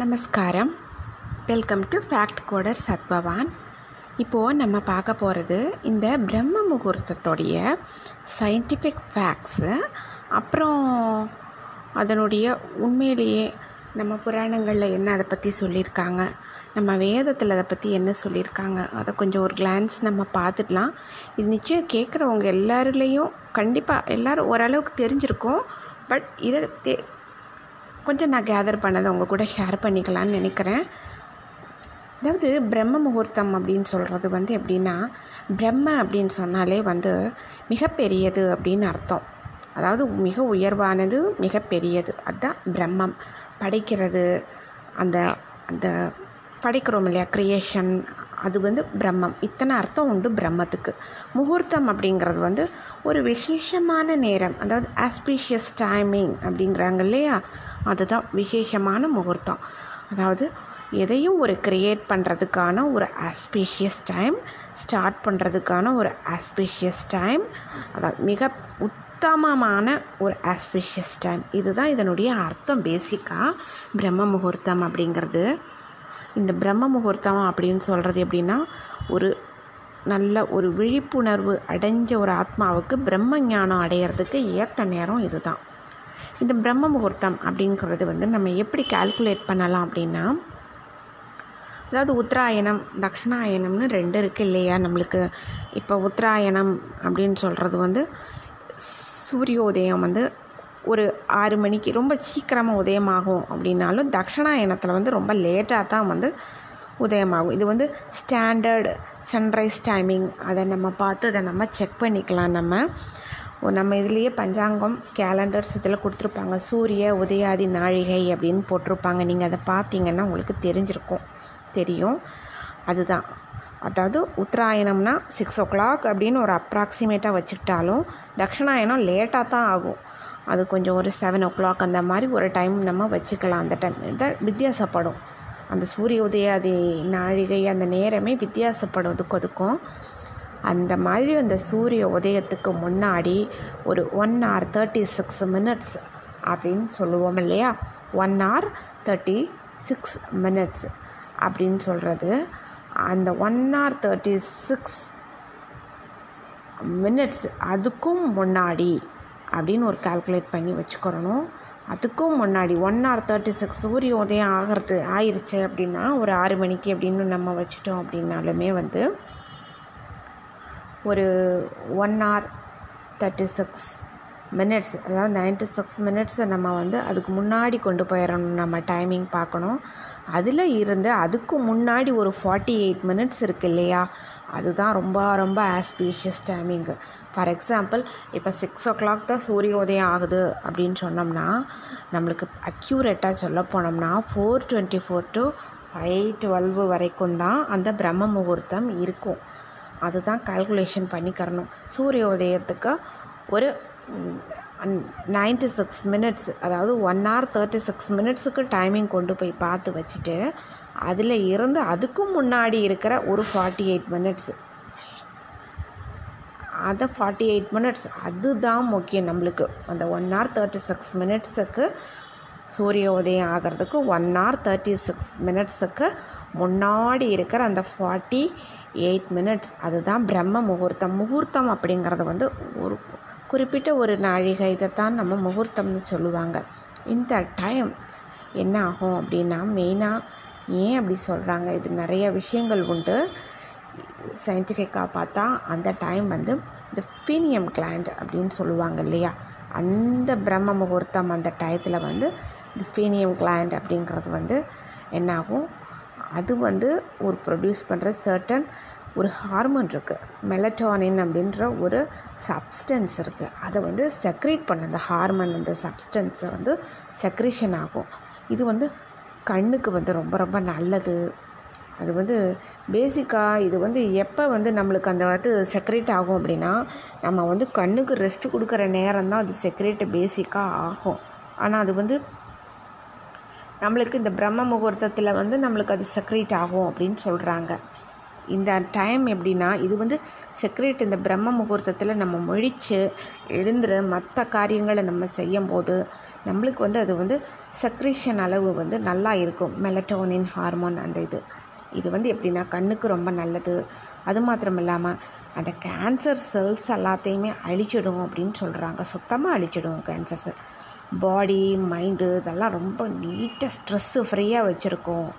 நமஸ்காரம். Welcome to fact coder சத்பவான். இப்போது நம்ம பார்க்க போகிறது இந்த பிரம்ம முகூர்த்தத்தோடைய சயின்டிஃபிக் ஃபேக்ட்ஸு, அப்புறம் அதனுடைய உண்மையிலேயே நம்ம புராணங்களில் என்ன அதை பற்றி சொல்லியிருக்காங்க, நம்ம வேதத்தில் அதை பற்றி என்ன சொல்லியிருக்காங்க, அதை கொஞ்சம் ஒரு கிளான்ஸ் நம்ம பார்த்துடலாம். இது நிச்சயம் கேட்குறவங்க எல்லாருலேயும் கண்டிப்பாக எல்லோரும் ஓரளவுக்கு தெரிஞ்சிருக்கும். பட் இதை கொஞ்சம் நான் கேதர் பண்ணதை உங்கள் கூட ஷேர் பண்ணிக்கலான்னு நினைக்கிறேன். அதாவது பிரம்ம முகூர்த்தம் அப்படின்னு சொல்கிறது வந்து எப்படின்னா, பிரம்ம அப்படின்னு சொன்னாலே வந்து மிகப்பெரியது அப்படின்னு அர்த்தம். அதாவது மிக உயர்வானது, மிகப்பெரியது, அதுதான் பிரம்மம். படைக்கிறது, அந்த அந்த படைக்கிறோம் இல்லையா, க்ரியேஷன், அது வந்து பிரம்மம். இத்தனை அர்த்தம் உண்டு பிரம்மத்துக்கு. முகூர்த்தம் அப்படிங்கிறது வந்து ஒரு விசேஷமான நேரம், அதாவது ஆஸ்பீஷியஸ் டைமிங் அப்படிங்கிறாங்க இல்லையா, அதுதான் விசேஷமான முகூர்த்தம். அதாவது எதையும் ஒரு க்ரியேட் பண்ணுறதுக்கான ஒரு ஆஸ்பீஷியஸ் டைம், ஸ்டார்ட் பண்ணுறதுக்கான ஒரு ஆஸ்பீஷியஸ் டைம், அதாவது மிக உத்தமமான ஒரு ஆஸ்பீஷியஸ் டைம். இதுதான் இதனுடைய அர்த்தம் பேசிக்காக பிரம்ம முகூர்த்தம் அப்படிங்கிறது. இந்த பிரம்ம முகூர்த்தம் அப்படின்னு சொல்கிறது எப்படின்னா, ஒரு நல்ல ஒரு விழிப்புணர்வு அடைஞ்ச ஒரு ஆத்மாவுக்கு பிரம்ம ஞானம் அடையிறதுக்கு ஏற்ற நேரம் இது தான். இந்த பிரம்ம முகூர்த்தம் அப்படிங்கிறது வந்து நம்ம எப்படி கால்குலேட் பண்ணலாம் அப்படின்னா, அதாவது உத்தராயணம் தட்சிணாயணம்னு ரெண்டு இருக்குது இல்லையா நம்மளுக்கு. இப்போ உத்தராயணம் அப்படின்னு சொல்கிறது வந்து சூரியோதயம் வந்து ஒரு 6 மணிக்கு ரொம்ப சீக்கிரமாக உதயமாகும் அப்படின்னாலும், தட்சிணாயணத்தில் வந்து ரொம்ப லேட்டாக தான் வந்து உதயமாகும். இது வந்து ஸ்டாண்டர்ட் சன்ரைஸ் டைமிங், அதை நம்ம பார்த்து அதை நம்ம செக் பண்ணிக்கலாம். நம்ம இதுலேயே பஞ்சாங்கம் கேலண்டர்ஸ் இதில் கொடுத்துருப்பாங்க, சூரிய உதயாதி நாழிகை அப்படின்னு போட்டிருப்பாங்க. நீங்கள் அதை பார்த்தீங்கன்னா உங்களுக்கு தெரிஞ்சிருக்கும், தெரியும். அதுதான், அதாவது உத்தராயணம்னா 6 o'clock அப்படின்னு ஒரு அப்ராக்சிமேட்டாக வச்சுக்கிட்டாலும், தட்சிணாயணம் லேட்டாக தான் ஆகும். அது கொஞ்சம் ஒரு 7 o'clock அந்த மாதிரி ஒரு டைம் நம்ம வச்சுக்கலாம். அந்த டைம் தான் வித்தியாசப்படும். அந்த சூரிய உதயாதி நாழிகை அந்த நேரமே வித்தியாசப்படும் அதுக்கும். அந்த மாதிரி அந்த சூரிய உதயத்துக்கு முன்னாடி ஒரு 1 hour 36 minutes அப்படின்னு சொல்லுவோம் இல்லையா, 1 hour 36 minutes அப்படின்னு சொல்கிறது. அந்த 1 hour 36 minutes அதுக்கும் முன்னாடி அப்படின்னு ஒரு கால்குலேட் பண்ணி வச்சுக்கிறணும். அதுக்கும் முன்னாடி 1 hour 36 சூரிய உதயம் ஆயிடுச்சு அப்படின்னா ஒரு 6 மணிக்கு அப்படின்னு நம்ம வச்சுட்டோம் அப்படின்னாலுமே வந்து ஒரு 1 hour 36 minutes, அதாவது 96 minutes நம்ம வந்து அதுக்கு முன்னாடி கொண்டு போயிடணும். நம்ம டைமிங் பார்க்கணும். அதில் இருந்து அதுக்கு முன்னாடி ஒரு 48 minutes இருக்குது இல்லையா, அதுதான் ரொம்ப ரொம்ப ஆஸ்பீஷியஸ் டைமிங்கு. ஃபார் எக்ஸாம்பிள், இப்போ 6 o'clock தான் சூரிய உதயம் ஆகுது அப்படின்னு சொன்னோம்னா, நம்மளுக்கு அக்யூரேட்டாக சொல்ல போனோம்னா 4:24 to 5:12 வரைக்கும் தான் அந்த பிரம்ம முகூர்த்தம் இருக்கும். அதுதான் கால்குலேஷன் பண்ணிக்கிறணும். சூரிய உதயத்துக்கு ஒரு 96 minutes, அதாவது 1 hour 36 minutesக்கு டைமிங் கொண்டு போய் பார்த்து வச்சுட்டு, அதில் இருந்து அதுக்கும் முன்னாடி இருக்கிற ஒரு 48 minutes, அதை 48 minutes அதுதான் முக்கியம் நம்மளுக்கு. அந்த 1 hour 36 minutesக்கு, சூரிய உதயம் ஆகிறதுக்கு 1 hour 36 minutesக்கு முன்னாடி இருக்கிற அந்த 48 minutes அதுதான் பிரம்ம முகூர்த்தம். முகூர்த்தம் அப்படிங்கிறது வந்து ஒரு குறிப்பிட்ட ஒரு நாழிகை, இதைத்தான் நம்ம முகூர்த்தம்னு சொல்லுவாங்க. இந்த டைம் என்ன ஆகும் அப்படின்னா, மெயினாக ஏன் அப்படி சொல்கிறாங்க, இது நிறைய விஷயங்கள் உண்டு. சயின்டிஃபிக்காக பார்த்தா அந்த டைம் வந்து இந்த பீனியம் கிளாண்ட் அப்படின்னு சொல்லுவாங்க இல்லையா, அந்த பிரம்ம முகூர்த்தம் அந்த டயத்தில் வந்து இந்த பீனியம் கிளாண்ட் அப்படிங்கிறது வந்து என்ன ஆகும், அது வந்து ஒரு ப்ரொடியூஸ் பண்ணுற சர்டன் ஒரு ஹார்மோன் இருக்குது, மெலட்டோனின் அப்படின்ற ஒரு சப்ஸ்டன்ஸ் இருக்குது. அதை வந்து செக்ரேட் பண்ண அந்த ஹார்மோன், அந்த சப்ஸ்டன்ஸை வந்து செக்ரேஷன் ஆகும். இது வந்து கண்ணுக்கு வந்து ரொம்ப ரொம்ப நல்லது. அது வந்து பேசிக்காக இது வந்து எப்போ வந்து நம்மளுக்கு அந்த வந்து செக்ரேட் ஆகும் அப்படின்னா, நம்ம வந்து கண்ணுக்கு ரெஸ்ட் கொடுக்குற நேரம் தான் அது செக்ரேட் பேசிக்காக ஆகும். ஆனால் அது வந்து நம்மளுக்கு இந்த பிரம்ம முகூர்த்தத்தில் வந்து நம்மளுக்கு அது செக்ரேட் ஆகும் அப்படின்னு சொல்கிறாங்க. இந்த டைம் எப்படின்னா, இது வந்து செக்ரேட் இந்த பிரம்ம முகூர்த்தத்தில் நம்ம முழித்து எழுந்துரு மற்ற காரியங்களை நம்ம செய்யும்போது நம்மளுக்கு வந்து அது வந்து செக்ரேஷன் அளவு வந்து நல்லா இருக்கும். மெலட்டோனின் ஹார்மோன் அந்த இது இது வந்து எப்படின்னா கண்ணுக்கு ரொம்ப நல்லது. அது மாத்திரம் இல்லாமல் அந்த கேன்சர் செல்ஸ் எல்லாத்தையுமே அழிச்சிடும் அப்படின்னு சொல்கிறாங்க. சுத்தமாக அழிச்சிடும் கேன்சர் செல். பாடி மைண்டு இதெல்லாம் ரொம்ப நீட்டாக ஸ்ட்ரெஸ்ஸு ஃப்ரீயாக வச்சுருக்கோம்.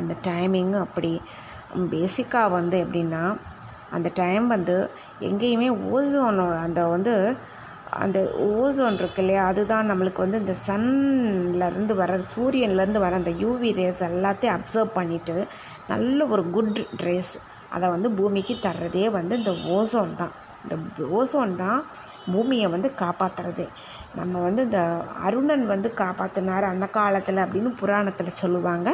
அந்த டைமிங்கு அப்படி பேசிக்காக வந்து எப்படின்னா அந்த டைம் வந்து எங்கேயுமே ஓசோனோ அந்த வந்து அந்த ஓசோன் இருக்கு இல்லையா, அதுதான் நம்மளுக்கு வந்து இந்த சன்லேருந்து வர சூரியன்லேருந்து வர அந்த யூவி ரேஸ் எல்லாத்தையும் அப்சர்வ் பண்ணிவிட்டு நல்ல ஒரு குட் ரேஸ் அதை வந்து பூமிக்கு தர்றதே வந்து இந்த ஓசோன் தான். இந்த ஓசோன் தான் பூமியை வந்து காப்பாற்றுறது. நம்ம வந்து இந்த அருணன் வந்து காப்பாற்றினார் அந்த காலத்தில் அப்படின்னு புராணத்தில் சொல்லுவாங்க.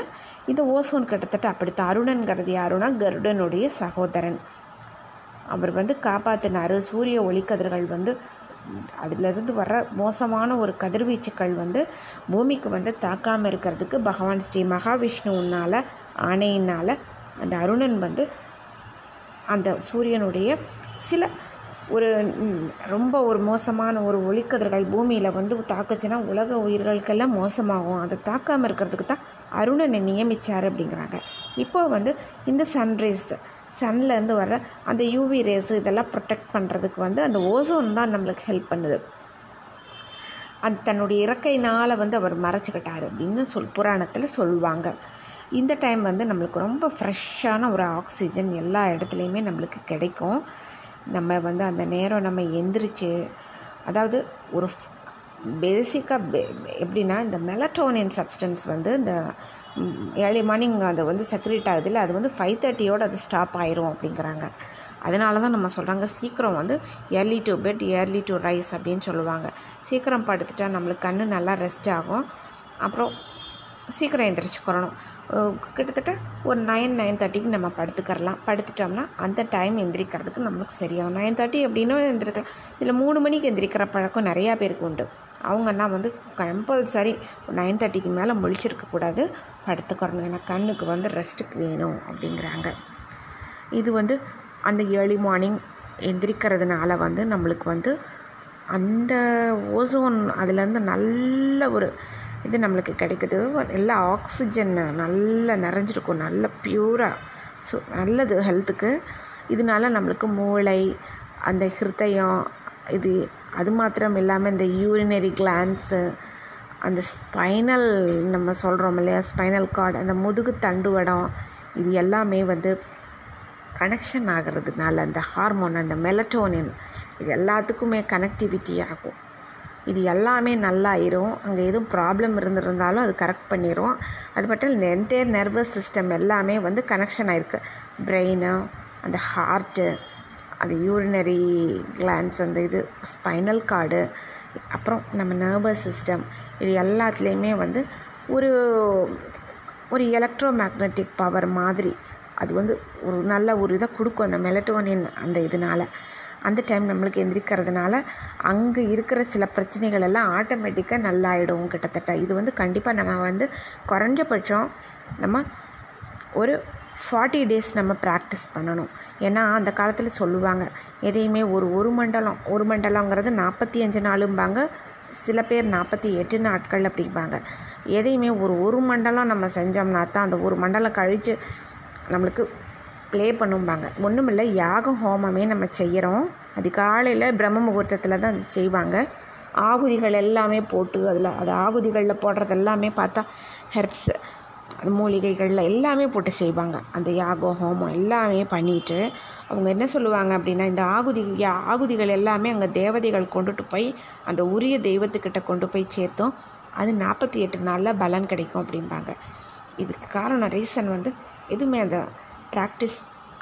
இந்த ஓசோன் கிட்டத்தட்ட அப்படித்தான். அருணன்கிறது யாருன்னா கருடனுடைய சகோதரன். அவர் வந்து காப்பாற்றினார். சூரிய ஒளிக்கதிர்கள் வந்து அதிலிருந்து வர மோசமான ஒரு கதிர்வீச்சுக்கள் வந்து பூமிக்கு வந்து தாக்காமல் இருக்கிறதுக்கு பகவான் ஸ்ரீ மகாவிஷ்ணுவினால் ஆணையினால் அந்த அருணன் வந்து அந்த சூரியனுடைய சில ஒரு ரொம்ப ஒரு மோசமான ஒரு ஒளிக்கதிர்கள் பூமியில் வந்து தாக்குச்சுன்னா உலக உயிர்களுக்கெல்லாம் மோசமாகும். அதை தாக்காமல் இருக்கிறதுக்கு தான் அருணனை நியமித்தார் அப்படிங்கிறாங்க. இப்போ வந்து இந்த சன்ரைஸ் சன்லேருந்து வர்ற அந்த யூவி ரேஸு இதெல்லாம் ப்ரொடெக்ட் பண்ணுறதுக்கு வந்து அந்த ஓசோன் தான் நம்மளுக்கு ஹெல்ப் பண்ணுது. அந்த தன்னுடைய இறக்கையினால் வந்து அவர் மறைச்சிக்கிட்டார் அப்படின்னு புராணத்தில் சொல்லுவாங்க. இந்த டைம் வந்து நம்மளுக்கு ரொம்ப ஃப்ரெஷ்ஷான ஒரு ஆக்சிஜன் எல்லா இடத்துலையுமே நம்மளுக்கு கிடைக்கும். நம்ம வந்து அந்த நேரம் நம்ம எந்திரிச்சு அதாவது ஒரு பேசிக்காக எப்படின்னா இந்த மெலட்டோனின் சப்ஸ்டன்ஸ் வந்து இந்த ஏர்லி மார்னிங் அதை வந்து செக்ரேட் ஆகுது இல்லை, அது வந்து 5:30யோடு அது ஸ்டாப் ஆயிரும் அப்படிங்கிறாங்க. அதனால தான் நம்ம சொல்கிறாங்க சீக்கிரம் வந்து early to bed early to rise அப்படின்னு சொல்லுவாங்க. சீக்கிரம் படுத்துட்டா நம்மளுக்கு கண்ணு நல்லா ரெஸ்ட் ஆகும். அப்புறம் சீக்கிரம் எந்திரிச்சுக்கிறணும். கிட்டத்தட்ட ஒரு 9-9:30க்கு நம்ம படுத்துக்கலாம். படுத்துட்டோம்னா அந்த டைம் எந்திரிக்கிறதுக்கு நம்மளுக்கு சரியாகும். 9:30 அப்படின்னா எந்திரிக்கலாம். இதில் 3 மணிக்கு எந்திரிக்கிற பழக்கம் நிறையா பேருக்கு உண்டு. அவங்கன்னா வந்து கம்பல்சரி 9:30க்கு மேலே முழிச்சிருக்கக்கூடாது, படுத்துக்கிறணும். ஏன்னா கண்ணுக்கு வந்து ரெஸ்ட்டுக்கு வேணும் அப்படிங்கிறாங்க. இது வந்து அந்த ஏர்லி மார்னிங் எந்திரிக்கிறதுனால வந்து நம்மளுக்கு வந்து அந்த ஓசோன் அதுலேருந்து நல்ல ஒரு இது நம்மளுக்கு கிடைக்குது. எல்லா ஆக்சிஜன் நல்லா நிறைஞ்சிருக்கும், நல்ல பியூராக. ஸோ நல்லது ஹெல்த்துக்கு. இதனால நம்மளுக்கு மூளை, அந்த ஹிருதயம், இது அது மாத்திரம் இல்லாமல் இந்த யூரினரி கிளான்ஸு, அந்த ஸ்பைனல் நம்ம சொல்கிறோம் இல்லையா ஸ்பைனல் கார்டு, அந்த முதுகு தண்டுவடம், இது எல்லாமே வந்து கனெக்ஷன் ஆகிறதுனால அந்த ஹார்மோன் அந்த மெலட்டோனின் இது எல்லாத்துக்குமே கனெக்டிவிட்டி ஆகும். இது எல்லாமே நல்லாயிரும். அங்கே எதுவும் ப்ராப்ளம் இருந்திருந்தாலும் அது கரெக்ட் பண்ணிடும். அது மட்டும் இந்த என்டையர் நர்வஸ் சிஸ்டம் எல்லாமே வந்து கனெக்ஷன் ஆகிருக்கு. பிரெயினு, அந்த ஹார்ட்டு, அது யூரினரி கிளான்ஸ், அந்த இது ஸ்பைனல் கார்டு, அப்புறம் நம்ம நர்வஸ் சிஸ்டம், இது எல்லாத்துலேயுமே வந்து ஒரு ஒரு எலக்ட்ரோ மேக்னெட்டிக் பவர் மாதிரி அது வந்து ஒரு நல்ல ஒரு இதை கொடுக்கும் அந்த மெலட்டோனின். அந்த இதனால் அந்த டைம் நம்மளுக்கு எந்திரிக்கிறதுனால அங்கே இருக்கிற சில பிரச்சனைகள் எல்லாம் ஆட்டோமேட்டிக்காக நல்லாயிடும் கிட்டத்தட்ட. இது வந்து கண்டிப்பாக நம்ம வந்து குறைஞ்சபட்சம் நம்ம ஒரு 40 days நம்ம ப்ராக்டிஸ் பண்ணணும். ஏன்னா அந்த காலத்தில் சொல்லுவாங்க எதையுமே ஒரு மண்டலம் ஒரு மண்டலங்கிறது 45 நாளும்பாங்க, சில பேர் 48 நாட்கள் அப்படிம்பாங்க. எதையுமே ஒரு மண்டலம் நம்ம செஞ்சோம்னா தான் அந்த ஒரு மண்டலம் கழித்து நம்மளுக்கு ப்ளே பண்ணும்பாங்க. ஒன்றும் இல்லை, யாகம் ஹோமமே நம்ம செய்கிறோம். அது காலையில் பிரம்ம முகூர்த்தத்தில் தான் அது செய்வாங்க. ஆகுதிகள் எல்லாமே போட்டு அதில் அது ஆகுதிகளில் போடுறது எல்லாமே பார்த்தா ஹெர்ப்ஸ் அது மூலிகைகளில் எல்லாமே போட்டு செய்வாங்க. அந்த யாகம் ஹோமம் எல்லாமே பண்ணிவிட்டு அவங்க என்ன சொல்லுவாங்க அப்படின்னா இந்த ஆகுதிகள் எல்லாமே அங்கே தேவதைகள் கொண்டுட்டு போய் அந்த உரிய தெய்வத்துக்கிட்ட கொண்டு போய் சேர்த்தும் அது 48 நாளில் பலன் கிடைக்கும் அப்படிம்பாங்க. இதுக்கு காரணம் ரீசன் வந்து எதுவுமே அந்த ப்ராக்டிஸ்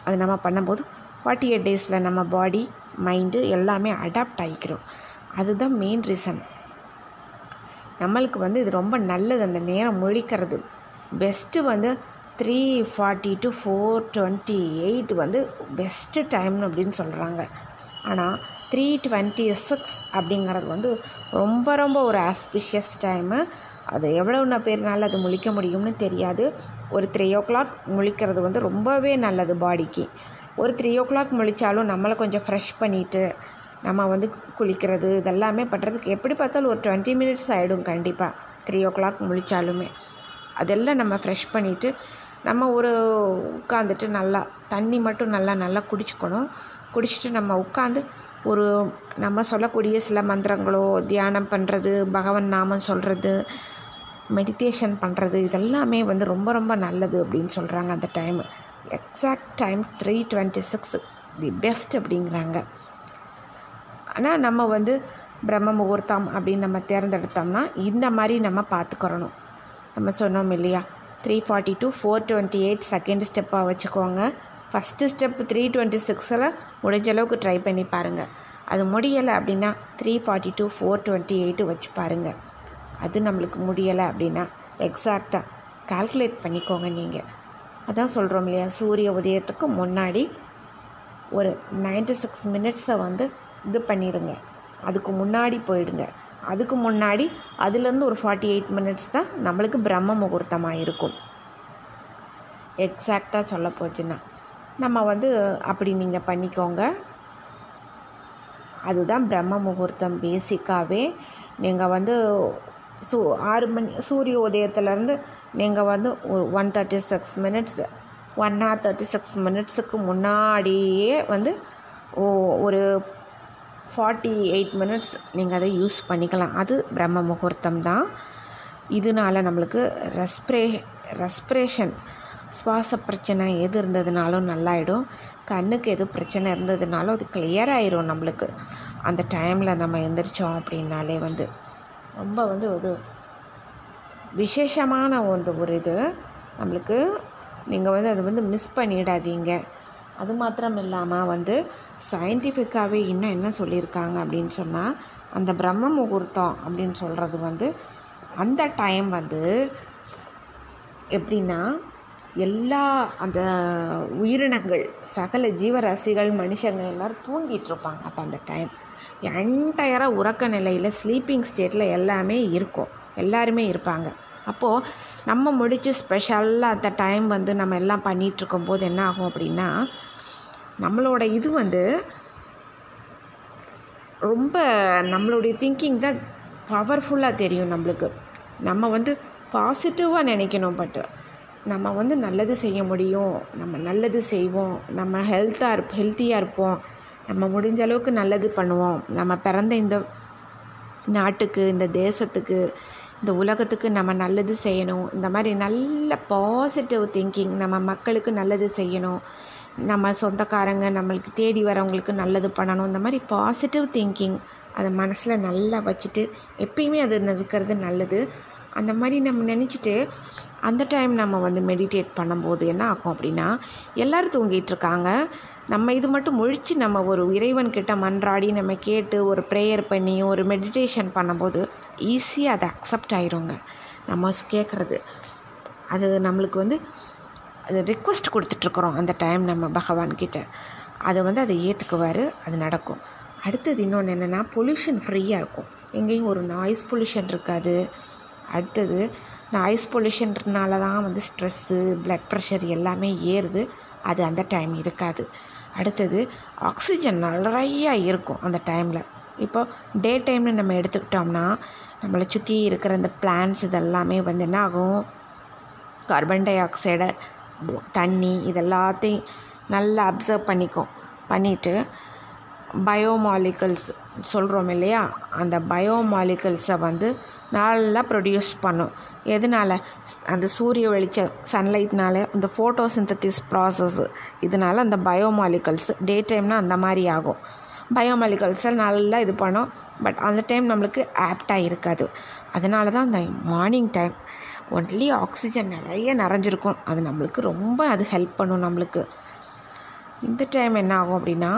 அது நம்ம பண்ணும்போது 48 days நம்ம பாடி மைண்டு எல்லாமே அடாப்ட் ஆகிக்கிறோம். அதுதான் மெயின் ரீசன். நம்மளுக்கு வந்து இது ரொம்ப நல்லது. அந்த நேரம் முழிக்கிறது பெஸ்ட்டு வந்து 3:40 to 4:28 வந்து பெஸ்ட்டு டைம்னு அப்படின்னு சொல்கிறாங்க. ஆனால் 3:26 அப்படிங்கிறது வந்து ரொம்ப ரொம்ப ஒரு ஆஸ்பிஷியஸ் டைமு. அது எவ்வளோன்னா பேர்னால அது முழிக்க முடியும்னு தெரியாது. ஒரு 3 o'clock முழிக்கிறது வந்து ரொம்பவே நல்லது பாடிக்கு. ஒரு 3 o'clock முழித்தாலும் நம்மளை கொஞ்சம் ஃப்ரெஷ் பண்ணிவிட்டு நம்ம வந்து குளிக்கிறது இதெல்லாமே பண்ணுறதுக்கு எப்படி பார்த்தாலும் ஒரு 20 minutes ஆகிடும் கண்டிப்பாக. 3 o'clock முழிச்சாலுமே அதெல்லாம் நம்ம ஃப்ரெஷ் பண்ணிவிட்டு நம்ம ஒரு உட்காந்துட்டு நல்லா தண்ணி மட்டும் நல்லா குடிச்சுக்கணும். குடிச்சிட்டு நம்ம உட்காந்து ஒரு நம்ம சொல்லக்கூடிய சில மந்திரங்களோ தியானம் பண்ணுறது, பகவன் நாமம் சொல்கிறது, மெடிடேஷன் பண்ணுறது இதெல்லாமே வந்து ரொம்ப ரொம்ப நல்லது அப்படின்னு சொல்கிறாங்க. அந்த time exact time 3:26 the best அப்படிங்கிறாங்க. ஆனால் நம்ம வந்து பிரம்ம முகூர்த்தம் அப்படின்னு நம்ம தேர்ந்தெடுத்தோம்னா இந்த மாதிரி நம்ம பார்த்துக்கிறணும். நம்ம சொன்னோம் இல்லையா, 3:42, 4:28 செகண்ட் ஸ்டெப்பாக வச்சுக்கோங்க. ஃபஸ்ட்டு ஸ்டெப்பு 3:26 முடிஞ்ச அளவுக்கு ட்ரை பண்ணி பாருங்கள். அது முடியலை அப்படின்னா 3:42, 4:28 வச்சு பாருங்கள். அது நம்மளுக்கு முடியலை அப்படின்னா எக்ஸாக்டாக கால்குலேட் பண்ணிக்கோங்க. நீங்கள் அதான் சொல்கிறோம் இல்லையா, சூரிய உதயத்துக்கு முன்னாடி ஒரு 96 minutes வந்து இது பண்ணிடுங்க. அதுக்கு முன்னாடி போயிடுங்க. அதுக்கு முன்னாடி அதுலேருந்து ஒரு 48 minutes தான் நம்மளுக்கு பிரம்ம முகூர்த்தமாக இருக்கும். எக்ஸாக்டாக சொல்ல போச்சுன்னா நம்ம வந்து அப்படி நீங்கள் பண்ணிக்கோங்க. அதுதான் பிரம்ம முகூர்த்தம். பேசிக்காகவே நீங்கள் வந்து 6 மணி சூரிய உதயத்துலேருந்து நீங்கள் வந்து ஒரு 1:36 1:36 முன்னாடியே வந்து ஒரு 48 minutes நீங்கள் அதை யூஸ் பண்ணிக்கலாம். அது பிரம்ம முகூர்த்தம் தான். இதனால் நம்மளுக்கு ரெஸ்பிரேஷன் சுவாச பிரச்சனை எது இருந்ததுனாலும் நல்லாயிடும். கண்ணுக்கு எது பிரச்சனை இருந்ததுனாலும் அது கிளியர் ஆயிரும். நம்மளுக்கு அந்த டைமில் நம்ம எழுந்திரிச்சோம் அப்படின்னாலே வந்து ரொம்ப வந்து ஒரு விசேஷமான ஒரு இது நம்மளுக்கு. நீங்கள் வந்து அது வந்து மிஸ் பண்ணிடாதீங்க. அது மாத்திரம் இல்லாமல் வந்து சயின்டிஃபிக்காகவே இன்னும் என்ன சொல்லியிருக்காங்க அப்படின்னு சொன்னால், அந்த பிரம்ம முகூர்த்தம் அப்படின்னு சொல்கிறது வந்து அந்த டைம் வந்து எப்படின்னா எல்லா அந்த உயிரினங்கள் சகல ஜீவராசிகள் மனுஷங்க எல்லோரும் தூங்கிட்டுருப்பாங்க. அப்போ அந்த டைம் என்டையராக உறக்க நிலையில் ஸ்லீப்பிங் ஸ்டேட்டில் எல்லாமே இருக்கும், எல்லாருமே இருப்பாங்க. அப்போது நம்ம முடித்து ஸ்பெஷலாக அந்த டைம் வந்து நம்ம எல்லாம் பண்ணிகிட்ருக்கும்போது என்ன ஆகும் அப்படின்னா, நம்மளோட இது வந்து ரொம்ப நம்மளுடைய திங்கிங் தான் பவர்ஃபுல்லாக தெரியும் நம்மளுக்கு. நம்ம வந்து பாசிட்டிவாக நினைக்கணும். பட் நம்ம வந்து நல்லது செய்ய முடியும், நம்ம நல்லது செய்வோம், நம்ம ஹெல்த்தியாக இருப்போம், நம்ம முடிஞ்ச அளவுக்கு நல்லது பண்ணுவோம், நம்ம பிறந்த இந்த நாட்டுக்கு, இந்த தேசத்துக்கு, இந்த உலகத்துக்கு நம்ம நல்லது செய்யணும். இந்த மாதிரி நல்ல பாசிட்டிவ் திங்கிங், நம்ம மக்களுக்கு நல்லது செய்யணும், நம்ம சொந்தக்காரங்க நம்மளுக்கு தேடி வரவங்களுக்கு நல்லது பண்ணணும், இந்த மாதிரி பாசிட்டிவ் திங்கிங் அதை மனசில் நல்லா வச்சுட்டு எப்பயுமே அது இருக்கிறது நல்லது. அந்த மாதிரி நம்ம நினச்சிட்டு அந்த டைம் நம்ம வந்து மெடிடேட் பண்ணும்போது என்ன ஆகும் அப்படின்னா, எல்லோரும் தூங்கிட்டுருக்காங்க, நம்ம இது மட்டும் முழித்து நம்ம ஒரு இறைவன்கிட்ட மன்றாடி நம்ம கேட்டு ஒரு ப்ரேயர் பண்ணி ஒரு மெடிடேஷன் பண்ணும்போது ஈஸியாக அதை அக்செப்ட் ஆகிருங்க. நம்ம கேட்குறது அது நம்மளுக்கு வந்து அது ரிக்வெஸ்ட் கொடுத்துட்ருக்குறோம் அந்த டைம் நம்ம பகவான்கிட்ட. அதை வந்து அதை ஏற்றுக்குவார், அது நடக்கும். அடுத்தது இன்னொன்று என்னென்னா, பொல்யூஷன் ஃப்ரீயாக இருக்கும், எங்கேயும் ஒரு நாய்ஸ் பொல்யூஷன் இருக்காது. அடுத்தது நாய்ஸ் பொல்யூஷன்றனால தான் வந்து ஸ்ட்ரெஸ்ஸு, ப்ளட் ப்ரெஷர் எல்லாமே ஏறுது, அது அந்த டைம் இருக்காது. அடுத்தது ஆக்சிஜன் நிறையா இருக்கும் அந்த டைமில். இப்போ டே டைம்னு நம்ம எடுத்துக்கிட்டோம்னா நம்மளை சுற்றி இருக்கிற இந்த பிளான்ஸ் இதெல்லாமே வந்து என்ன ஆகும், கார்பன் டை ஆக்சைடு, தண்ணி இதெல்லாத்தையும் நல்லா அப்சர்வ் பண்ணிட்டு பயோமாலிகல்ஸ் சொல்கிறோம் இல்லையா, அந்த பயோமாலிகல்ஸை வந்து நல்லா ப்ரொடியூஸ் பண்ணும். எதனால்? அந்த சூரிய வெளிச்சம், சன்லைட்னால இந்த ஃபோட்டோசிந்தட்டிஸ் ப்ராசஸ்ஸு, இதனால் அந்த பயோமாலிகல்ஸ் டே டைம்னால் அந்த மாதிரி ஆகும். பயோமாலிகல்ஸை நல்லா இது பண்ணும். பட் அந்த டைம் நம்மளுக்கு ஆப்டாக இருக்காது. அதனால தான் அந்த மார்னிங் டைம் ஒன்லி ஆக்சிஜன் நிறைய நிறைஞ்சிருக்கும். அது நம்மளுக்கு ரொம்ப அது ஹெல்ப் பண்ணும். நம்மளுக்கு இந்த டைம் என்ன ஆகும் அப்படின்னா,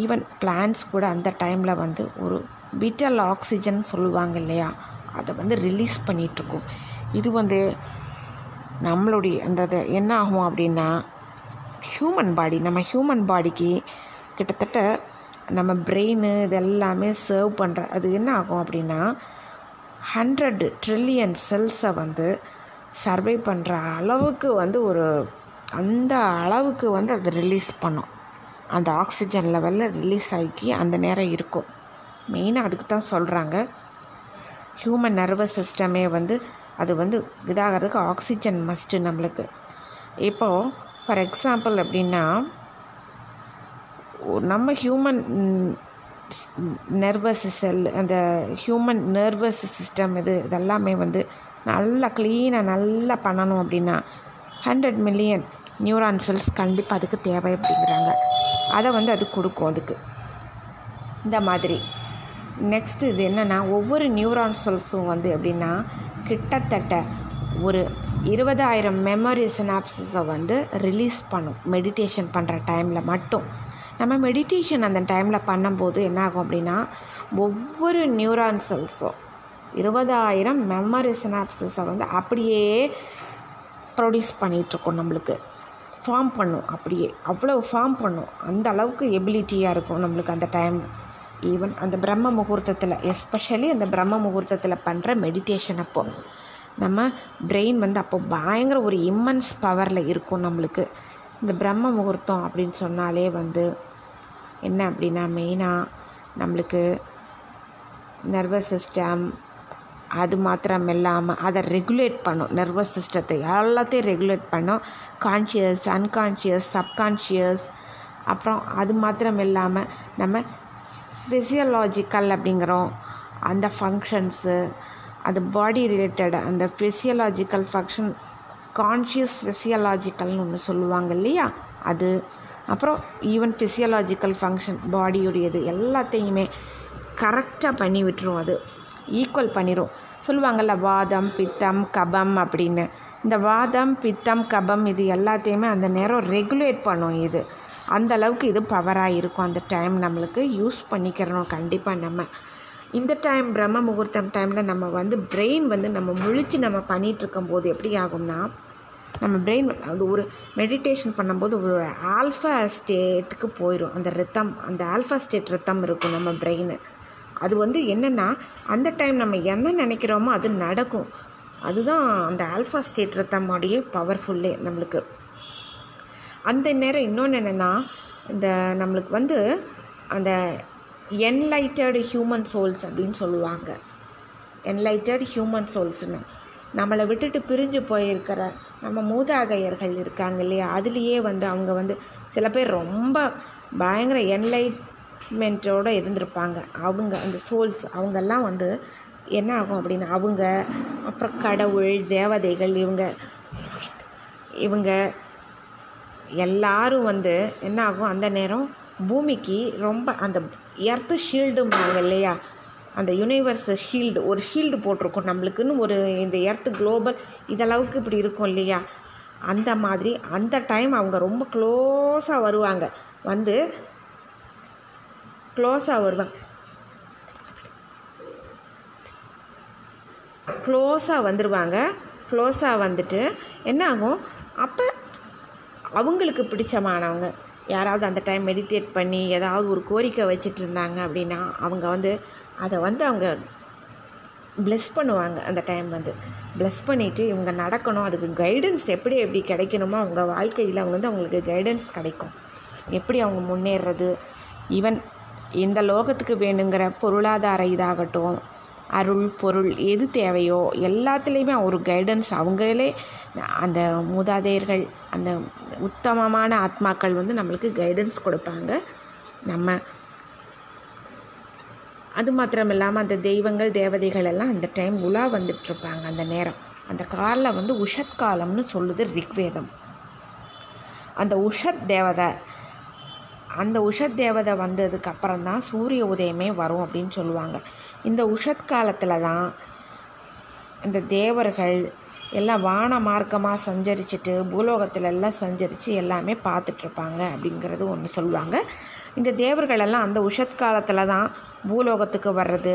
ஈவன் பிளான்ஸ் கூட அந்த டைமில் வந்து ஒரு விட்டல் ஆக்சிஜன் சொல்லுவாங்க இல்லையா, அதை வந்து ரிலீஸ் பண்ணிகிட்ருக்கும். இது வந்து நம்மளுடைய அந்த இது என்ன ஆகும் அப்படின்னா, ஹியூமன் பாடி, நம்ம ஹியூமன் பாடிக்கு கிட்டத்தட்ட நம்ம பிரெயின் இதெல்லாமே சர்வ் பண்ணுற அது என்ன ஆகும் அப்படின்னா 100 trillion செல்ஸை வந்து சர்வை பண்ணுற அளவுக்கு வந்து ஒரு அந்த அளவுக்கு வந்து அது ரிலீஸ் பண்ணும். அந்த ஆக்சிஜன் லெவலில் ரிலீஸ் ஆகி அந்த நேரம் இருக்கும். மெயினாக அதுக்கு தான் சொல்கிறாங்க ஹியூமன் நர்வஸ் சிஸ்டமே அது இதாகிறதுக்கு ஆக்சிஜன் மஸ்ட்டு நம்மளுக்கு. இப்போது ஃபார் எக்ஸாம்பிள் அப்படின்னா நம்ம ஹியூமன் நர்வஸ் செல் அந்த ஹியூமன் நர்வஸ் சிஸ்டம் இதெல்லாமே நல்லா க்ளீனாக நல்லா பண்ணணும் அப்படின்னா 100 மில்லியன் நியூரான் செல்ஸ் கண்டிப்பாக அதுக்கு தேவை அப்படிங்கிறாங்க. அதை அது கொடுக்கும் அதுக்கு. இந்த மாதிரி நெக்ஸ்ட்டு இது என்னென்னா, ஒவ்வொரு நியூரான் செல்ஸும் அப்படின்னா கிட்டத்தட்ட ஒரு 20,000 மெமரி சினாப்ஸை ரிலீஸ் பண்ணும் மெடிடேஷன் பண்ணுற டைமில் மட்டும். நம்ம மெடிடேஷன் அந்த டைமில் பண்ணும்போது என்னாகும் அப்படின்னா, ஒவ்வொரு நியூரான் செல்ஸும் 20,000 மெமரி சினாப்ஸை அப்படியே ப்ரொடியூஸ் பண்ணிகிட்ருக்கோம், நம்மளுக்கு ஃபார்ம் பண்ணும், அப்படியே அவ்வளோ ஃபார்ம் பண்ணும். அந்த அளவுக்கு எபிலிட்டியாக இருக்கும் நம்மளுக்கு அந்த டைம். ஈவன் அந்த பிரம்ம முகூர்த்தத்தில், எஸ்பெஷலி அந்த பிரம்ம முகூர்த்தத்தில் பண்ணுற மெடிடேஷன் அப்போது நம்ம பிரெயின் அப்போது பயங்கர ஒரு இம்மன்ஸ் பவரில் இருக்கும் நம்மளுக்கு. இந்த பிரம்ம முகூர்த்தம் அப்படின்னு சொன்னாலே என்ன அப்படின்னா, மெயினாக நம்மளுக்கு நர்வஸ் சிஸ்டம் அது மாத்திரம் இல்லாமல் அதை ரெகுலேட் பண்ணும். நர்வஸ் சிஸ்டத்தை எல்லாத்தையும் ரெகுலேட் பண்ணும். கான்ஷியஸ், அன்கான்ஷியஸ், சப்கான்ஷியஸ், அப்புறம் அது மாத்திரம் இல்லாமல் நம்ம ஃபிசியலாஜிக்கல் அப்படிங்கிறோம் அந்த ஃபங்க்ஷன்ஸு, அது பாடி ரிலேட்டட் அந்த ஃபிசியலாஜிக்கல் ஃபங்க்ஷன், கான்ஷியஸ் ஃபிசியலாஜிக்கல்னு ஒன்று சொல்லுவாங்க இல்லையா அது, அப்புறம் ஈவன் ஃபிசியலாஜிக்கல் ஃபங்க்ஷன் பாடியுடையது எல்லாத்தையுமே கரெக்டாக பண்ணி விட்டுரும், அது ஈக்குவல் பண்ணிடும். சொல்லுவாங்கள்ல வாதம் பித்தம் கபம் அப்படின்னு, இந்த வாதம் பித்தம் கபம் இது எல்லாத்தையுமே அந்த நேரம் ரெகுலேட் பண்ணும் இது. அந்த அளவுக்கு இது பவராக இருக்கும் அந்த டைம், நம்மளுக்கு யூஸ் பண்ணிக்கிறோம் கண்டிப்பாக. நம்ம இந்த டைம் பிரம்ம முகூர்த்தம் டைமில் நம்ம பிரெயின் நம்ம முழிச்சு நம்ம பண்ணிகிட்ருக்கும்போது எப்படி ஆகும்னா, நம்ம பிரெயின் அது ஒரு மெடிடேஷன் பண்ணும்போது ஒரு ஆல்ஃபா ஸ்டேட்டுக்கு போயிடும். அந்த ரித்தம், அந்த ஆல்ஃபா ஸ்டேட் ரித்தம் இருக்கும் நம்ம பிரெயின். அது என்னென்னா, அந்த டைம் நம்ம என்ன நினைக்கிறோமோ அது நடக்கும். அதுதான் அந்த ஆல்ஃபா ஸ்டேட் ரித்தமுடைய பவர்ஃபுல்லே நம்மளுக்கு. அந்த நேரம் இன்னொன்று என்னென்னா, இந்த நம்மளுக்கு அந்த என்லைட்டட் ஹியூமன் சோல்ஸ் அப்படின்னு சொல்லுவாங்க. என்லைட்டட் ஹியூமன் சோல்ஸ்னு நம்மளை விட்டுட்டு பிரிஞ்சு போயிருக்கிற நம்ம மூதாதையர்கள் இருக்காங்க இல்லையா, அதுலேயே அவங்க சில பேர் ரொம்ப பயங்கர என்லைட்மெண்ட்டோடு இருந்திருப்பாங்க. அவங்க அந்த சோல்ஸ் அவங்கெல்லாம் என்ன ஆகும் அப்படின்னா, அவங்க அப்புறம் கடவுள் தேவதைகள் இவங்க எல்லாரும் என்ன ஆகும் அந்த நேரம் பூமிக்கு ரொம்ப அந்த எர்த்து ஷீல்டும்பாங்க இல்லையா, அந்த யூனிவர்ஸ் ஷீல்டு, ஒரு ஷீல்டு போட்டிருக்கும் நம்மளுக்குன்னு, ஒரு இந்த எர்த்து குளோபல் இதளவுக்கு இப்படி இருக்கும் இல்லையா, அந்த மாதிரி அந்த டைம் அவங்க ரொம்ப க்ளோஸாக வருவாங்க. க்ளோஸாக வந்துட்டு என்ன ஆகும், அப்போ அவங்களுக்கு பிடிச்சமானவங்க யாராவது அந்த டைம் மெடிடேட் பண்ணி ஏதாவது ஒரு கோரிக்கை வச்சுட்டு இருந்தாங்க அப்படின்னா அவங்க அதை அவங்க ப்ளெஸ் பண்ணுவாங்க. அந்த டைம் ப்ளெஸ் பண்ணிவிட்டு இவங்க நடக்கணும், அதுக்கு கைடன்ஸ் எப்படி கிடைக்கணுமோ அவங்க வாழ்க்கையில் அவங்க அவங்களுக்கு கைடன்ஸ் கிடைக்கும், எப்படி அவங்க முன்னேறது. ஈவன் இந்த லோகத்துக்கு வேணுங்கிற பொருளாதார இதாகட்டும், அருள் பொருள் எது தேவையோ எல்லாத்துலேயுமே ஒரு கைடன்ஸ் அவங்களே, அந்த மூதாதையர்கள், அந்த உத்தமமான ஆத்மாக்கள் நம்மளுக்கு கைடன்ஸ் கொடுப்பாங்க. நம்ம அது மாத்திரம் இல்லாமல் அந்த தெய்வங்கள் தேவதைகள் எல்லாம் அந்த டைம் உலா வந்துட்டுருப்பாங்க அந்த நேரம். அந்த காலில் உஷத் காலம்னு சொல்லுது ரிக்வேதம். அந்த உஷத் தேவதை, அந்த உஷத் தேவதை வந்ததுக்கப்புறம் தான் சூரிய உதயமே வரும் அப்படின்னு சொல்லுவாங்க. இந்த உஷத் காலத்தில் தான் இந்த தேவர்கள் எல்லாம் வான மார்க்கமாக சஞ்சரிச்சுட்டு பூலோகத்தில் எல்லாம் சஞ்சரித்து எல்லாமே பார்த்துட்ருப்பாங்க அப்படிங்கிறது ஒன்று சொல்லுவாங்க. இந்த தேவர்களெல்லாம் அந்த உஷத் காலத்தில் தான் பூலோகத்துக்கு வர்றது.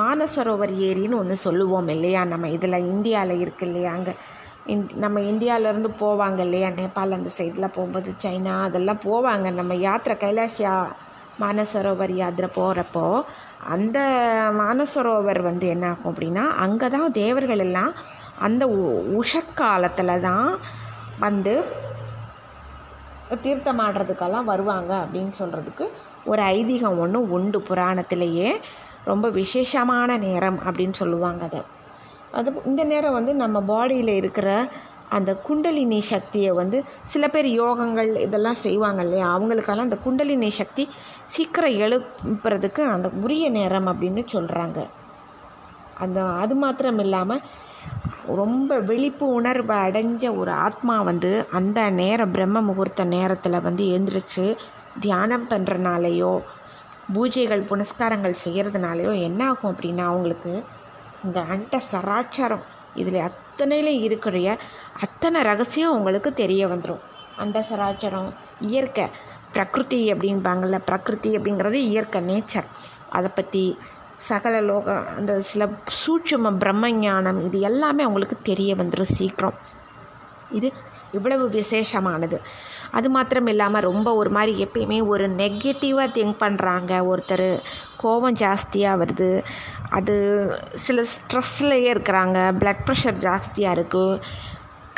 மானசரோவர் ஏரின்னு ஒன்று சொல்லுவோம் இல்லையா, நம்ம இதில் இந்தியாவில் இருக்குது இல்லையா, அங்கே நம்ம இந்தியாவிலேருந்து போவாங்க இல்லையா, நேபாள் அந்த சைடெலாம் போகும்போது, சைனா அதெல்லாம் போவாங்க நம்ம யாத்திரை, கைலாஷ்யா மானசரோவர் யாத்திரை போகிறப்போ அந்த மானசரோவர் என்ன ஆகும் அப்படின்னா, அங்கே தான் தேவர்கள் எல்லாம் அந்த உஷத் காலத்தில் தான் தீர்த்தம் ஆடுறதுக்கெல்லாம் வருவாங்க அப்படின்னு சொல்கிறதுக்கு ஒரு ஐதீகம் ஒன்று உண்டு. புராணத்திலேயே ரொம்ப விசேஷமான நேரம் அப்படின்னு சொல்லுவாங்க. அது இந்த நேரம் வந்து நம்ம பாடியில் இருக்கிற அந்த குண்டலினி சக்தியை வந்து சில பேர் யோகங்கள் இதெல்லாம் செய்வாங்க இல்லையா, அவங்களுக்கெல்லாம் அந்த குண்டலினி சக்தி சீக்கிரம் எழுப்புறதுக்கு அந்த உரிய நேரம் அப்படின்னு சொல்கிறாங்க. அது மாத்திரம் இல்லாமல் ரொம்ப விழிப்பு உணர்வை அடைஞ்ச ஒரு ஆத்மா வந்து அந்த நேரம் பிரம்ம முகூர்த்த நேரத்தில் வந்து எழுந்திரிச்சு தியானம் பண்ணுறனாலேயோ பூஜைகள் புனஸ்காரங்கள் செய்கிறதுனாலையோ என்ன ஆகும் அப்படின்னா, அவங்களுக்கு இந்த அண்ட சராட்சரம் இதில் அத்தனையிலும் இருக்கிற அத்தனை ரகசியம் அவங்களுக்கு தெரிய வந்துடும். அண்ட சராட்சரம் இயற்கை பிரகிருதி அப்படின்பாங்கள்ல, பிரகிருதி அப்படிங்கிறது இயற்கை நேச்சர், அதை பற்றி சகல லோகம் அந்த சில சூட்சும பிரம்மஞானம் இது எல்லாமே அவங்களுக்கு தெரிய வந்துடும் சீக்கிரம். இது இவ்வளவு விசேஷமானது. அது மாத்திரம் இல்லாமல் ரொம்ப ஒரு மாதிரி எப்பயுமே ஒரு நெகட்டிவாக திங்க் பண்ணுறாங்க ஒருத்தர், கோபம் ஜாஸ்தியாக வருது, அது சில ஸ்ட்ரெஸ்லையே இருக்கிறாங்க, ப்ளட் ப்ரெஷர் ஜாஸ்தியாக இருக்குது,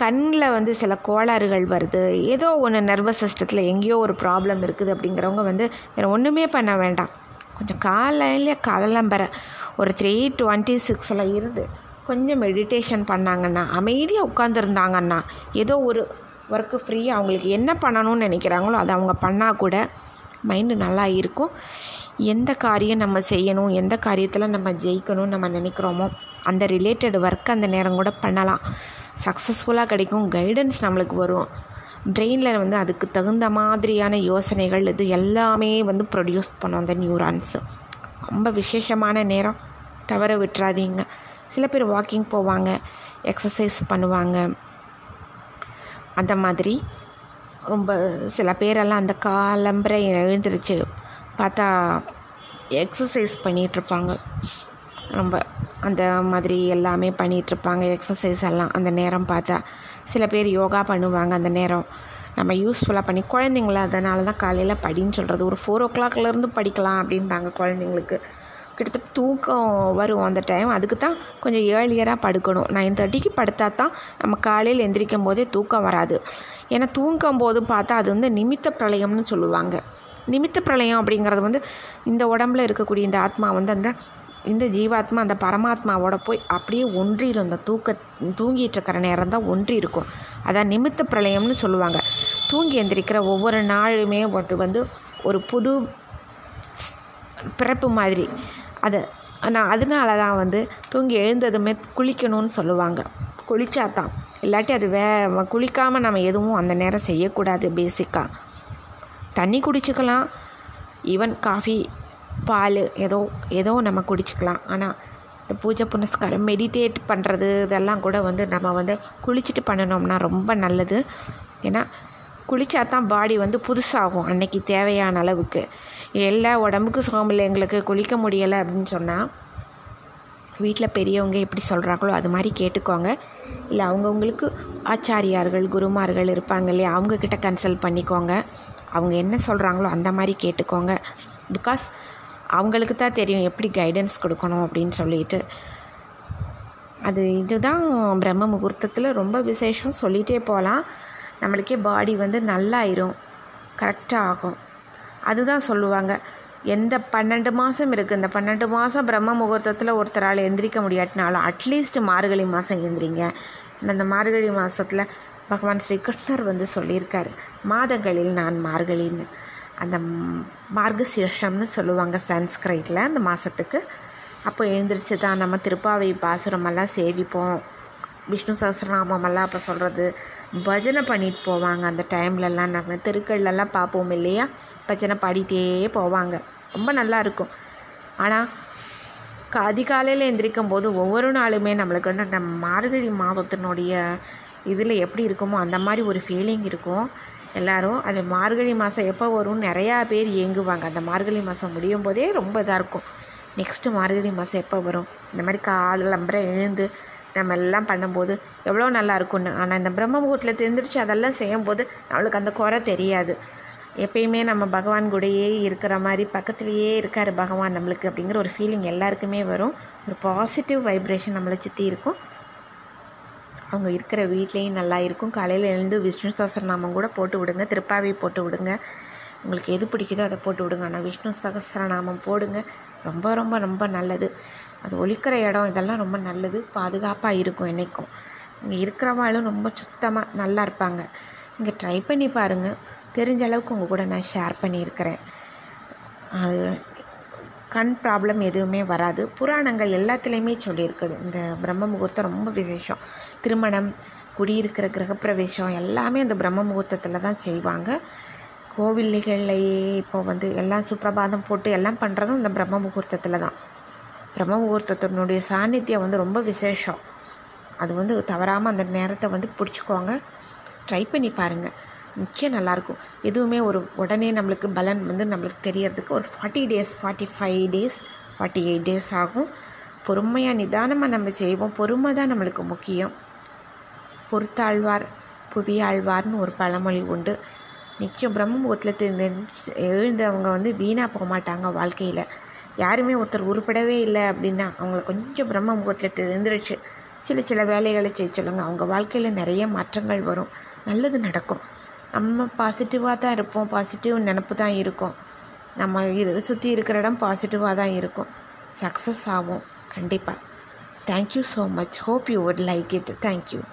கண்ணில் வந்து சில கோளாறுகள் வருது, ஏதோ ஒன்று நர்வஸ் சிஸ்டத்தில் எங்கேயோ ஒரு ப்ராப்ளம் இருக்குது அப்படிங்கிறவங்க வந்து வேறு ஒன்றுமே பண்ண வேண்டாம். கொஞ்சம் காலையிலே காலம்பரை ஒரு 3:26 இருந்து கொஞ்சம் மெடிடேஷன் பண்ணாங்கன்னா, அமைதியாக உட்காந்துருந்தாங்கன்னா, ஏதோ ஒரு ஒர்க்கு ஃப்ரீயாக அவங்களுக்கு என்ன பண்ணணும்னு நினைக்கிறாங்களோ அதை அவங்க பண்ணால் கூட மைண்டு நல்லா இருக்கும். எந்த காரியம் நம்ம செய்யணும், எந்த காரியத்தில் நம்ம ஜெயிக்கணும் நம்ம நினைக்கிறோமோ அந்த ரிலேட்டட் ஒர்க் அந்த நேரம் கூட பண்ணலாம். சக்ஸஸ்ஃபுல்லாக கிடைக்கும், கைடன்ஸ் நம்மளுக்கு வரும், பிரெயினில் வந்து அதுக்கு தகுந்த மாதிரியான யோசனைகள் இது எல்லாமே வந்து ப்ரொடியூஸ் பண்ணும் அந்த நியூரான்ஸு. ரொம்ப விசேஷமான நேரம், தவற விட்டுறாதீங்க. சில பேர் வாக்கிங் போவாங்க, எக்ஸசைஸ் பண்ணுவாங்க, அந்த மாதிரி ரொம்ப சில பேரெல்லாம் அந்த காலம்பரை எழுந்திரிச்சு பார்த்தா எக்ஸசைஸ் பண்ணிகிட்ருப்பாங்க. ரொம்ப அந்த மாதிரி எல்லாமே பண்ணிகிட்ருப்பாங்க, எக்ஸசைஸ் எல்லாம் அந்த நேரம் பார்த்தா. சில பேர் யோகா பண்ணுவாங்க அந்த நேரம். நம்ம யூஸ்ஃபுல்லாக பண்ணி குழந்தைங்கள அதனால தான் காலையில் படின்னு சொல்கிறது. ஒரு 4 o'clockலேருந்து படிக்கலாம் அப்படின்பாங்க குழந்தைங்களுக்கு. கிட்டத்தட்ட தூக்கம் வரும் அந்த டைம், அதுக்கு தான் கொஞ்சம் ஏர்லியராக படுக்கணும். 9:30 படுத்தா தான் நம்ம காலையில் எந்திரிக்கும் போதே தூக்கம் வராது. ஏன்னா தூங்கும் போது பார்த்தா அது வந்து நிமித்த பிரளயம்னு சொல்லுவாங்க. நிமித்த பிரளயம் அப்படிங்கிறது வந்து இந்த உடம்பில் இருக்கக்கூடிய இந்த ஆத்மா வந்து அந்த இந்த ஜீவாத்மா அந்த பரமாத்மாவோட போய் அப்படியே ஒன்றிடும். அந்த தூங்கிட்டு இருக்கிற நேரம் தான் ஒன்றி இருக்கும், அதான் நிமித்த பிரளயம்னு சொல்லுவாங்க. தூங்கி எந்திரிக்கிற ஒவ்வொரு நாளுமே அது வந்து ஒரு புது பிறப்பு மாதிரி. அது நான் அதனால தான் வந்து தூங்கி எழுந்ததுமே குளிக்கணும்னு சொல்லுவாங்க. குளித்தா தான், இல்லாட்டி அது குளிக்காமல் நம்ம எதுவும் அந்த நேரம் செய்யக்கூடாது. பேசிக்காக தண்ணி குடிச்சுக்கலாம், ஈவன் காஃபி பால் ஏதோ ஏதோ நம்ம குடிச்சிக்கலாம். ஆனால் இந்த பூஜை புனஸ்காரம் மெடிடேட் பண்ணுறது இதெல்லாம் கூட வந்து நம்ம வந்து குளிச்சுட்டு பண்ணினோம்னா ரொம்ப நல்லது. ஏன்னா குளித்தா தான் பாடி வந்து புதுசாகும் அன்னைக்கு தேவையான அளவுக்கு. எல்லா உடம்புக்கு சுகம் இல்லை, எங்களுக்கு குளிக்க முடியலை அப்படின்னு சொன்னால் வீட்டில் பெரியவங்க எப்படி சொல்கிறாங்களோ அது மாதிரி கேட்டுக்கோங்க. இல்லை அவங்கவுங்களுக்கு ஆச்சாரியார்கள் குருமார்கள் இருப்பாங்க இல்லையா, அவங்கக்கிட்ட கன்சல்ட் பண்ணிக்கோங்க. அவங்க என்ன சொல்கிறாங்களோ அந்த மாதிரி கேட்டுக்கோங்க. பிகாஸ் அவங்களுக்கு தான் தெரியும் எப்படி கைடன்ஸ் கொடுக்கணும் அப்படின்னு சொல்லிட்டு. அது இதுதான் பிரம்ம முகூர்த்தத்தில் ரொம்ப விசேஷம். சொல்லிகிட்டே போகலாம். நம்மளுக்கே பாடி வந்து நல்லாயிரும், கரெக்டாக ஆகும். அதுதான் சொல்லுவாங்க, எந்த 12 மாதம் இருக்குது, இந்த 12 மாதம் பிரம்ம முகூர்த்தத்தில் ஒருத்தரால் எந்திரிக்க முடியாட்டினாலும் அட்லீஸ்ட் மார்கழி மாதம் எந்திரிங்க. அந்த மார்கழி மாதத்தில் பகவான் ஸ்ரீகிருஷ்ணர் வந்து சொல்லியிருக்காரு, மாதங்களில் நான் மார்கழின்னு. அந்த மார்கசீர்ஷம்னு சொல்லுவாங்க சன்ஸ்கிரிட்டில் அந்த மாதத்துக்கு. அப்போ எழுந்திரிச்சு தான் நம்ம திருப்பாவை பாசுரமெல்லாம் சேவிப்போம், விஷ்ணு சகஸ்ரநாமமெல்லாம் அப்போ சொல்கிறது, பஜனை பண்ணிட்டு போவாங்க. அந்த டைம்லலாம் நம்ம தெருக்கள்லாம் பார்ப்போம் இல்லையா, பஜனை பாடிட்டே போவாங்க, ரொம்ப நல்லாயிருக்கும். ஆனால் அதிகாலையில் எந்திரிக்கும் போது ஒவ்வொரு நாளுமே நம்மளுக்கு வந்து அந்த மார்கழி மாதத்தினுடைய இதில் எப்படி இருக்குமோ அந்த மாதிரி ஒரு ஃபீலிங் இருக்கும். எல்லோரும் அது மார்கழி மாதம் எப்போ வரும்னு நிறையா பேர் ஏங்குவாங்க. அந்த மார்கழி மாதம் முடியும் போதே ரொம்ப இதாக இருக்கும், நெக்ஸ்ட்டு மார்கழி மாதம் எப்போ வரும், இந்த மாதிரி காலம்பரை எழுந்து நம்ம எல்லாம் பண்ணும்போது எவ்வளோ நல்லாயிருக்குன்னு. ஆனால் இந்த பிரம்ம முகூர்த்தத்தில் தெரிஞ்சிருச்சு அதெல்லாம் செய்யும்போது நம்மளுக்கு அந்த குறை தெரியாது. எப்பயுமே நம்ம பகவான் கூடயே இருக்கிற மாதிரி, பக்கத்துலேயே இருக்கார் பகவான் நம்மளுக்கு அப்படிங்கிற ஒரு ஃபீலிங் எல்லாருக்குமே வரும். ஒரு பாசிட்டிவ் வைப்ரேஷன் நம்மளை சுற்றி இருக்கும். அவங்க இருக்கிற வீட்லேயும் நல்லா இருக்கும். காலையில் எழுந்து விஷ்ணு சகஸ்ரநாமம் கூட போட்டு விடுங்க, திருப்பாவை போட்டு விடுங்க, உங்களுக்கு எது பிடிக்குதோ அதை போட்டு விடுங்க. ஆனால் விஷ்ணு சகஸ்ரநாமம் போடுங்க, ரொம்ப ரொம்ப ரொம்ப நல்லது. அது ஒழிக்கிற இடம் இதெல்லாம் ரொம்ப நல்லது, பாதுகாப்பாக இருக்கும். என்றைக்கும் இங்கே இருக்கிறவாளும் ரொம்ப சுத்தமாக நல்லா இருப்பாங்க. இங்கே ட்ரை பண்ணி பாருங்கள், தெரிஞ்ச அளவுக்கு உங்கள் கூட நான் ஷேர் பண்ணியிருக்கிறேன். அது கண் ப்ராப்ளம் எதுவுமே வராது. புராணங்கள் எல்லாத்துலேயுமே சொல்லியிருக்குது இந்த பிரம்ம முகூர்த்தம் ரொம்ப விசேஷம். திருமணம், குடியிருக்கிற கிரகப்பிரவேசம் எல்லாமே இந்த பிரம்ம முகூர்த்தத்தில் தான் செய்வாங்க. கோவில்கள்லையே இப்போ வந்து எல்லாம் சுப்பிரபாதம் போட்டு எல்லாம் பண்ணுறதும் இந்த பிரம்ம முகூர்த்தத்தில் தான். பிரம்ம முகூர்த்தத்தினுடைய சாநித்தியம் வந்து ரொம்ப விசேஷம். அது வந்து தவறாமல் அந்த நேரத்தை வந்து பிடிச்சிக்குவாங்க, ட்ரை பண்ணி பாருங்கள், நிச்சயம் நல்லாயிருக்கும். எதுவுமே ஒரு உடனே நம்மளுக்கு பலன் வந்து நம்மளுக்கு தெரியறதுக்கு ஒரு 40 days, 45 days, 48 days ஆகும். பொறுமையாக நிதானமாக நம்ம செய்வோம். பொறுமை தான் நம்மளுக்கு முக்கியம். பொறுத்தாழ்வார் புவியாழ்வார்னு ஒரு பழமொழி உண்டு. நிச்சயம் பிரம்ம முகூர்த்தத்தில் எழுந்தவங்க வந்து வீணாக போக மாட்டாங்க வாழ்க்கையில். யாருமே ஒருத்தர் உருப்படவே இல்லை அப்படின்னா அவங்கள கொஞ்சம் பிரம்ம முகூர்த்தத்தில் எழுந்திரிச்சு சில வேலைகளை செய்ய சொல்லுங்கள். அவங்க வாழ்க்கையில் நிறைய மாற்றங்கள் வரும், நல்லது நடக்கும். நம்ம பாசிட்டிவாக தான் இருப்போம், பாசிட்டிவ் நினப்பு தான் இருக்கும். நம்ம சுற்றி இருக்கிற இடம் பாசிட்டிவாக தான் இருக்கும். சக்ஸஸ் ஆகும் கண்டிப்பாக. Thank you so much. Hope you would like it. Thank you.